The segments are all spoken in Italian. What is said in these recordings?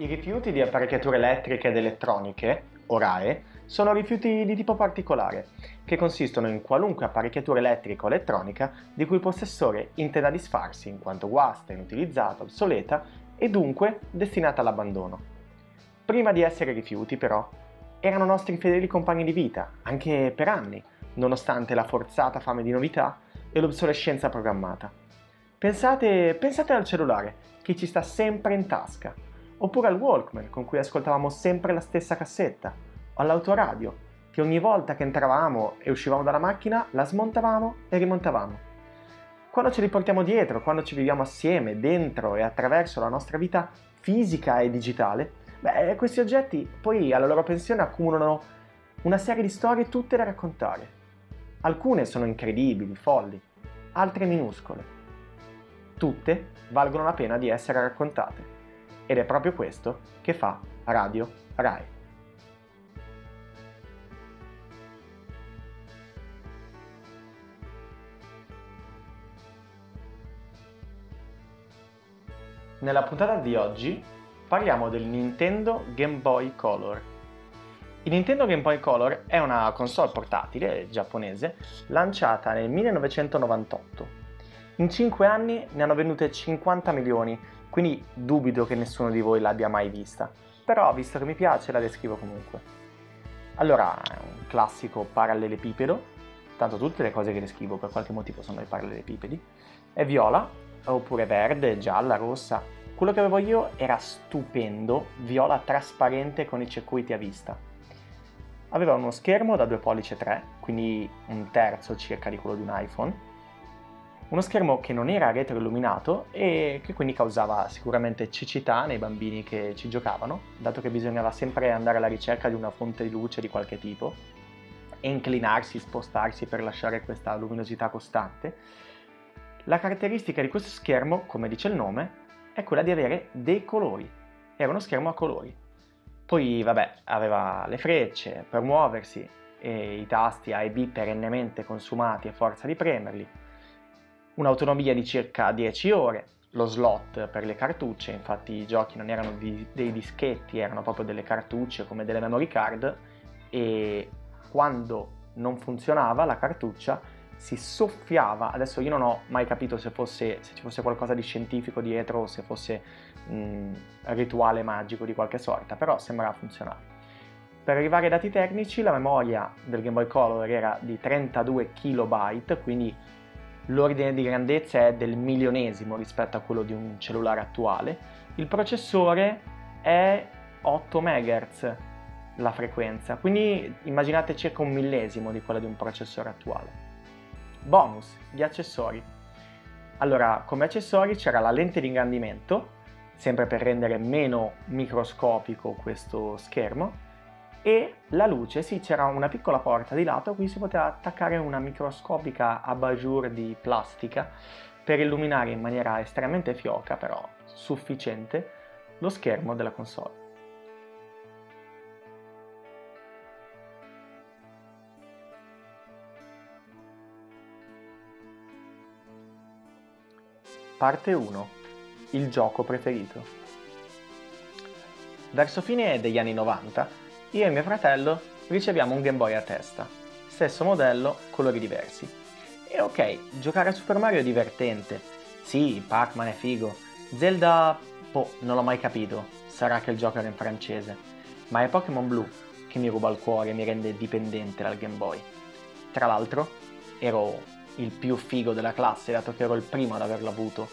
I rifiuti di apparecchiature elettriche ed elettroniche, o RAEE, sono rifiuti di tipo particolare, che consistono in qualunque apparecchiatura elettrica o elettronica di cui il possessore intenda disfarsi in quanto guasta, inutilizzata, obsoleta e dunque destinata all'abbandono. Prima di essere rifiuti, però, erano nostri fedeli compagni di vita, anche per anni, nonostante la forzata fame di novità e l'obsolescenza programmata. Pensate al cellulare, che ci sta sempre in tasca, oppure al Walkman, con cui ascoltavamo sempre la stessa cassetta, o all'autoradio, che ogni volta che entravamo e uscivamo dalla macchina la smontavamo e rimontavamo. Quando ce li portiamo dietro, quando ci viviamo assieme, dentro e attraverso la nostra vita fisica e digitale, questi oggetti poi alla loro pensione accumulano una serie di storie tutte da raccontare. Alcune sono incredibili, folli, altre minuscole. Tutte valgono la pena di essere raccontate, ed è proprio questo che fa Radio Rai. Nella puntata di oggi parliamo del Nintendo Game Boy Color. Il Nintendo Game Boy Color è una console portatile giapponese lanciata nel 1998. In 5 anni ne hanno vendute 50 milioni, quindi dubito che nessuno di voi l'abbia mai vista, però visto che mi piace la descrivo comunque. Allora, è un classico parallelepipedo, tanto tutte le cose che descrivo per qualche motivo sono i parallelepipedi, è viola, oppure verde, gialla, rossa. Quello che avevo io era stupendo, viola trasparente con i circuiti a vista. Aveva uno schermo da 2,3 pollici, quindi un terzo circa di quello di un iPhone. Uno schermo che non era retroilluminato e che quindi causava sicuramente cecità nei bambini che ci giocavano, dato che bisognava sempre andare alla ricerca di una fonte di luce di qualche tipo e inclinarsi, spostarsi per lasciare questa luminosità costante. La caratteristica di questo schermo, come dice il nome, è quella di avere dei colori. Era uno schermo a colori. Poi, aveva le frecce per muoversi e i tasti A e B perennemente consumati a forza di premerli. Un'autonomia di circa 10 ore, lo slot per le cartucce, infatti i giochi non erano dei dischetti, erano proprio delle cartucce come delle memory card, e quando non funzionava la cartuccia si soffiava. Adesso io non ho mai capito se ci fosse qualcosa di scientifico dietro o se fosse rituale magico di qualche sorta, però sembrava funzionare. Per arrivare ai dati tecnici, la memoria del Game Boy Color era di 32 kilobyte, quindi l'ordine di grandezza è del milionesimo rispetto a quello di un cellulare attuale. Il processore è 8 MHz la frequenza, quindi immaginate circa un millesimo di quella di un processore attuale. Bonus, gli accessori. Allora, come accessori c'era la lente di ingrandimento, sempre per rendere meno microscopico questo schermo, e la luce, sì, c'era una piccola porta di lato a cui si poteva attaccare una microscopica abajur di plastica per illuminare in maniera estremamente fioca, però sufficiente, lo schermo della console. Parte 1. Il gioco preferito. Verso fine degli anni 90, io e mio fratello riceviamo un Game Boy a testa, stesso modello, colori diversi. E ok, giocare a Super Mario è divertente, sì, Pac-Man è figo, Zelda, non l'ho mai capito, sarà che il gioco era in francese, ma è Pokémon Blue che mi ruba il cuore e mi rende dipendente dal Game Boy. Tra l'altro, ero il più figo della classe, dato che ero il primo ad averlo avuto,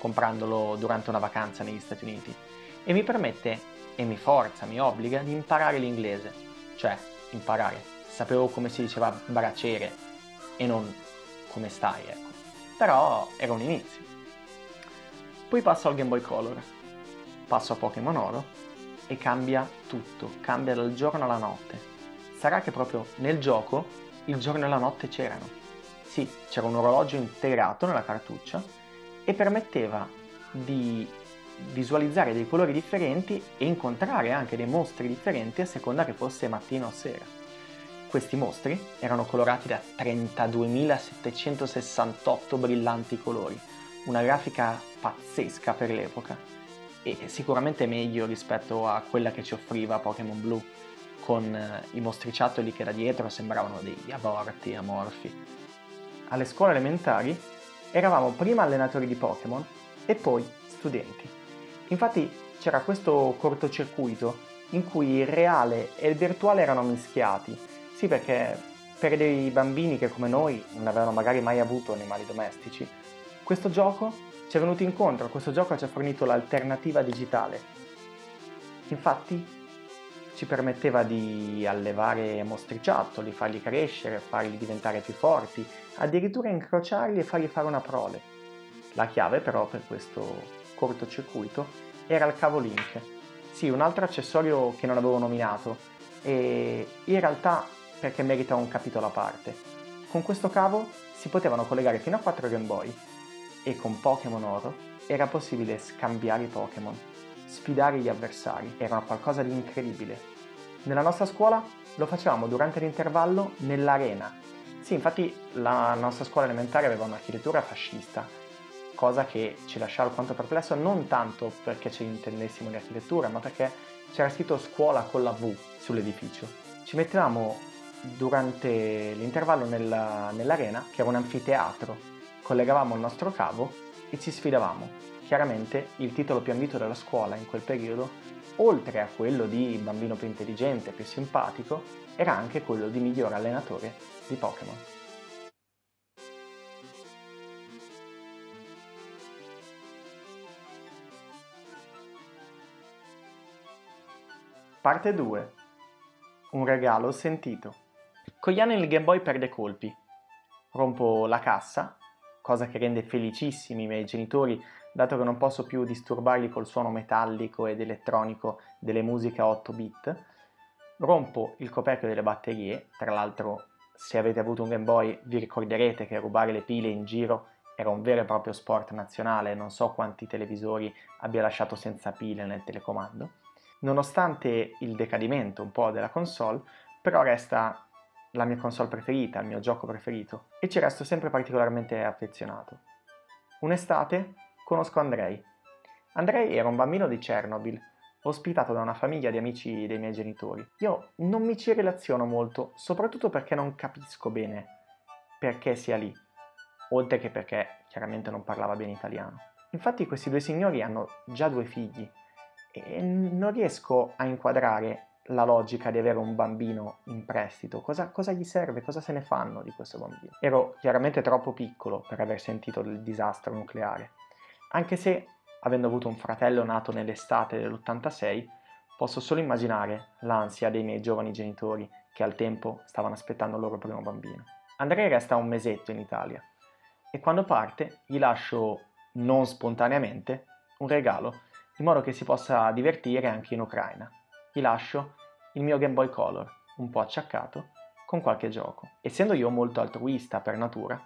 comprandolo durante una vacanza negli Stati Uniti, e mi permette e mi forza, mi obbliga di imparare l'inglese, cioè imparare, sapevo come si diceva bracere e non come stai, ecco, però era un inizio. Poi passo al Game Boy Color, passo a Pokémon Oro e cambia tutto, cambia dal giorno alla notte. Sarà che proprio nel gioco il giorno e la notte c'erano, sì, c'era un orologio integrato nella cartuccia e permetteva di visualizzare dei colori differenti e incontrare anche dei mostri differenti a seconda che fosse mattina o sera. Questi mostri erano colorati da 32.768 brillanti colori, una grafica pazzesca per l'epoca. e sicuramente meglio rispetto a quella che ci offriva Pokémon Blue, con i mostriciattoli che da dietro sembravano degli aborti amorfi. Alle scuole elementari eravamo prima allenatori di Pokémon e poi studenti. Infatti c'era questo cortocircuito in cui il reale e il virtuale erano mischiati. Sì, perché per dei bambini che come noi non avevano magari mai avuto animali domestici, questo gioco ci è venuto incontro, questo gioco ci ha fornito l'alternativa digitale. Infatti ci permetteva di allevare mostriciattoli, farli crescere, farli diventare più forti, addirittura incrociarli e fargli fare una prole. La chiave però per questo cortocircuito era il cavo Link. Sì, un altro accessorio che non avevo nominato, e in realtà perché merita un capitolo a parte. Con questo cavo si potevano collegare fino a 4 Game Boy e con Pokémon Oro era possibile scambiare i Pokémon, sfidare gli avversari, era una qualcosa di incredibile. Nella nostra scuola lo facevamo durante l'intervallo nell'arena. Sì, infatti la nostra scuola elementare aveva un'architettura fascista, cosa che ci lasciava alquanto perplesso, non tanto perché ci intendessimo di architettura, ma perché c'era scritto scuola con la V sull'edificio. Ci mettevamo durante l'intervallo nell'arena, che era un anfiteatro, collegavamo il nostro cavo e ci sfidavamo. Chiaramente il titolo più ambito della scuola in quel periodo, oltre a quello di bambino più intelligente, più simpatico, era anche quello di miglior allenatore di Pokémon. Parte 2. Un regalo sentito. Con gli anni il Game Boy perde colpi. Rompo la cassa, cosa che rende felicissimi i miei genitori, dato che non posso più disturbarli col suono metallico ed elettronico delle musiche a 8 bit. Rompo il coperchio delle batterie, tra l'altro se avete avuto un Game Boy vi ricorderete che rubare le pile in giro era un vero e proprio sport nazionale, non so quanti televisori abbia lasciato senza pile nel telecomando. Nonostante il decadimento un po' della console, però resta la mia console preferita, il mio gioco preferito, e ci resto sempre particolarmente affezionato. Un'estate conosco Andrei. Andrei era un bambino di Chernobyl, ospitato da una famiglia di amici dei miei genitori. Io non mi ci relaziono molto, soprattutto perché non capisco bene perché sia lì, oltre che perché chiaramente non parlava bene italiano. Infatti questi due signori hanno già 2 figli, e non riesco a inquadrare la logica di avere un bambino in prestito. Cosa gli serve? Cosa se ne fanno di questo bambino? Ero chiaramente troppo piccolo per aver sentito del disastro nucleare, anche se, avendo avuto un fratello nato nell'estate dell'86, posso solo immaginare l'ansia dei miei giovani genitori che al tempo stavano aspettando il loro primo bambino. Andrei resta un mesetto in Italia e quando parte gli lascio, non spontaneamente, un regalo, in modo che si possa divertire anche in Ucraina. Gli lascio il mio Game Boy Color, un po' acciaccato, con qualche gioco. Essendo io molto altruista per natura,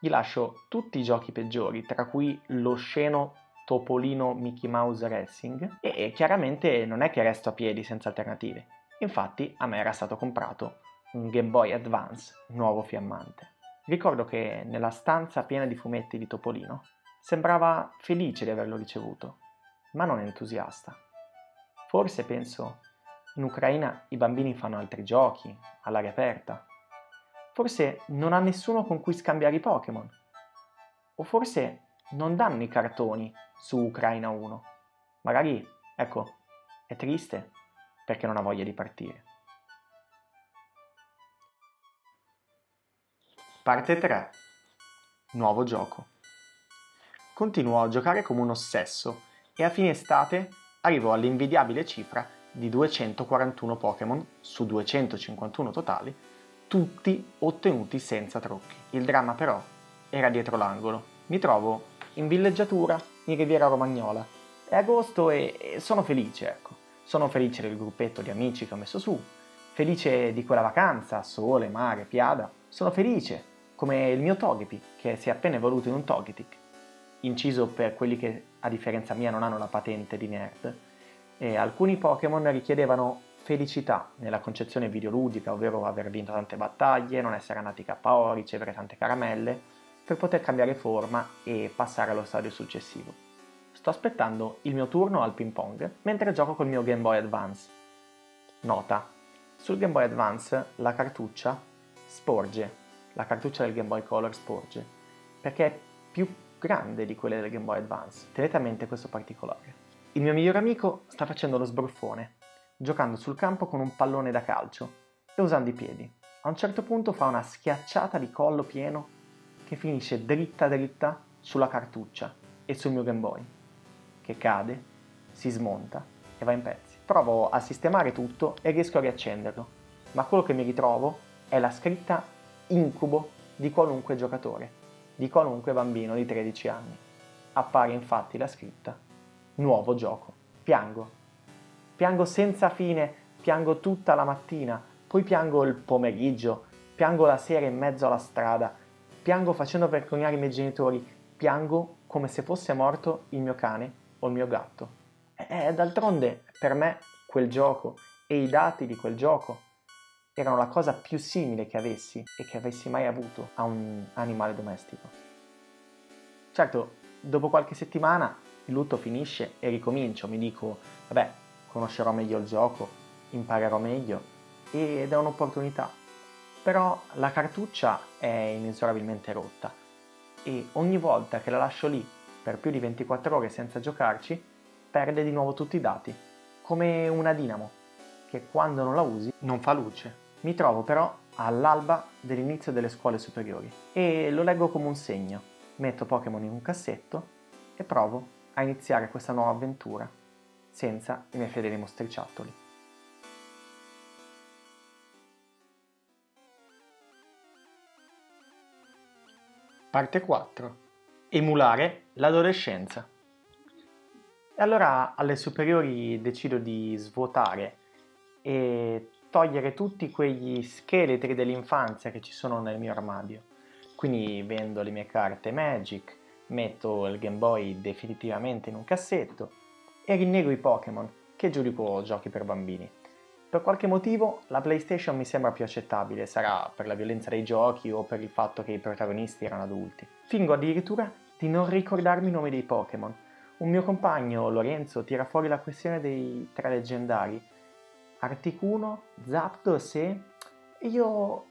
gli lascio tutti i giochi peggiori, tra cui l'osceno Topolino Mickey Mouse Racing, e chiaramente non è che resto a piedi senza alternative. Infatti a me era stato comprato un Game Boy Advance nuovo fiammante. Ricordo che nella stanza piena di fumetti di Topolino sembrava felice di averlo ricevuto, ma non entusiasta. Forse, penso, in Ucraina i bambini fanno altri giochi, all'aria aperta. Forse non ha nessuno con cui scambiare i Pokémon. O forse non danno i cartoni su Ucraina 1. Magari, ecco, è triste perché non ha voglia di partire. Parte 3. Nuovo gioco. Continuo a giocare come un ossesso e a fine estate arrivo all'invidiabile cifra di 241 Pokémon su 251 totali, tutti ottenuti senza trucchi. Il dramma però era dietro l'angolo. Mi trovo in villeggiatura in Riviera Romagnola. È agosto e sono felice, ecco. Sono felice del gruppetto di amici che ho messo su, felice di quella vacanza, sole, mare, piada. Sono felice, come il mio Togepi, che si è appena evoluto in un Togetic. Inciso per quelli che, a differenza mia, non hanno la patente di nerd, e alcuni Pokémon richiedevano felicità nella concezione videoludica, ovvero aver vinto tante battaglie, non essere andati KO, ricevere tante caramelle, per poter cambiare forma e passare allo stadio successivo. Sto aspettando il mio turno al ping pong mentre gioco col mio Game Boy Advance. Nota: sul Game Boy Advance la cartuccia sporge, la cartuccia del Game Boy Color sporge, perché è più grande di quelle del Game Boy Advance. Tenete a mente questo particolare. Il mio migliore amico sta facendo lo sbruffone, giocando sul campo con un pallone da calcio e usando i piedi. A un certo punto fa una schiacciata di collo pieno che finisce dritta dritta sulla cartuccia e sul mio Game Boy, che cade, si smonta e va in pezzi. Provo a sistemare tutto e riesco a riaccenderlo, ma quello che mi ritrovo è la scritta incubo di qualunque giocatore, di qualunque bambino di 13 anni. Appare infatti la scritta: nuovo gioco. Piango. Piango senza fine, piango tutta la mattina, poi piango il pomeriggio, piango la sera in mezzo alla strada, piango facendo vergognare i miei genitori, piango come se fosse morto il mio cane o il mio gatto. D'altronde, per me, quel gioco e i dati di quel gioco erano la cosa più simile che avessi e che avessi mai avuto a un animale domestico. Certo, dopo qualche settimana il lutto finisce e ricomincio, mi dico, vabbè, conoscerò meglio il gioco, imparerò meglio, ed è un'opportunità. Però la cartuccia è inesorabilmente rotta e ogni volta che la lascio lì per più di 24 ore senza giocarci, perde di nuovo tutti i dati, come una dinamo, che quando non la usi non fa luce. Mi trovo però all'alba dell'inizio delle scuole superiori e lo leggo come un segno, metto Pokémon in un cassetto e provo a iniziare questa nuova avventura senza i miei fedeli mostriciattoli. Parte 4. Emulare l'adolescenza. E allora alle superiori decido di svuotare e togliere tutti quegli scheletri dell'infanzia che ci sono nel mio armadio. Quindi vendo le mie carte Magic, metto il Game Boy definitivamente in un cassetto e rinnego i Pokémon, che giudico giochi per bambini. Per qualche motivo la PlayStation mi sembra più accettabile, sarà per la violenza dei giochi o per il fatto che i protagonisti erano adulti. Fingo addirittura di non ricordarmi i nomi dei Pokémon. Un mio compagno, Lorenzo, tira fuori la questione dei tre leggendari, Articuno, Zapdos e io...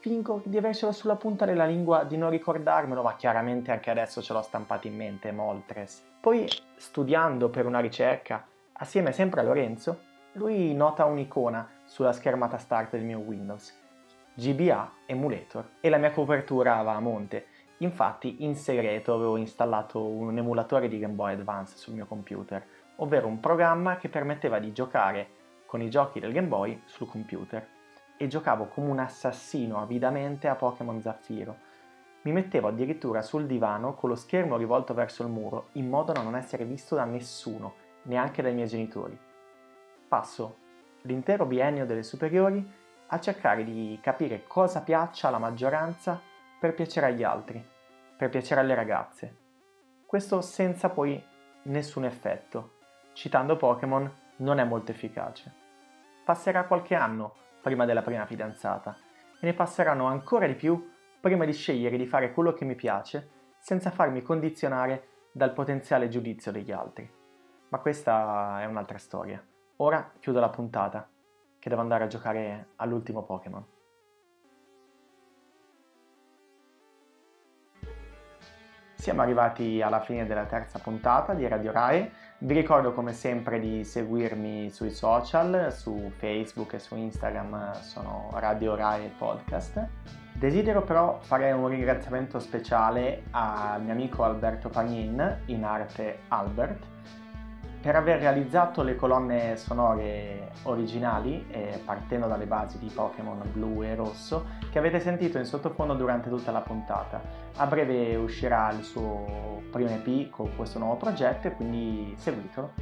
Fingo di avercelo sulla punta della lingua, di non ricordarmelo, ma chiaramente anche adesso ce l'ho stampato in mente, Moltres. Poi, studiando per una ricerca, assieme sempre a Lorenzo, lui nota un'icona sulla schermata start del mio Windows, GBA Emulator, e la mia copertura va a monte. Infatti, in segreto avevo installato un emulatore di Game Boy Advance sul mio computer, ovvero un programma che permetteva di giocare con i giochi del Game Boy sul computer. E giocavo come un assassino avidamente a Pokémon Zaffiro. Mi mettevo addirittura sul divano con lo schermo rivolto verso il muro, in modo da non essere visto da nessuno, neanche dai miei genitori. Passo l'intero biennio delle superiori a cercare di capire cosa piaccia alla maggioranza per piacere agli altri, per piacere alle ragazze. Questo senza poi nessun effetto. Citando Pokémon non è molto efficace. Passerà qualche anno prima della prima fidanzata, e ne passeranno ancora di più prima di scegliere di fare quello che mi piace senza farmi condizionare dal potenziale giudizio degli altri. Ma questa è un'altra storia. Ora chiudo la puntata, che devo andare a giocare all'ultimo Pokémon. Siamo arrivati alla fine della terza puntata di Radio RAEE. Vi ricordo come sempre di seguirmi sui social, su Facebook e su Instagram sono Radio RAEE Podcast. Desidero però fare un ringraziamento speciale al mio amico Alberto Pagnin, in arte Albert, per aver realizzato le colonne sonore originali, partendo dalle basi di Pokémon blu e rosso, che avete sentito in sottofondo durante tutta la puntata. A breve uscirà il suo primo EP con questo nuovo progetto, quindi seguitelo.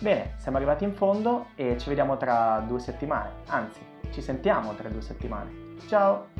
Bene, siamo arrivati in fondo e ci vediamo tra 2 settimane, anzi, ci sentiamo tra 2 settimane. Ciao!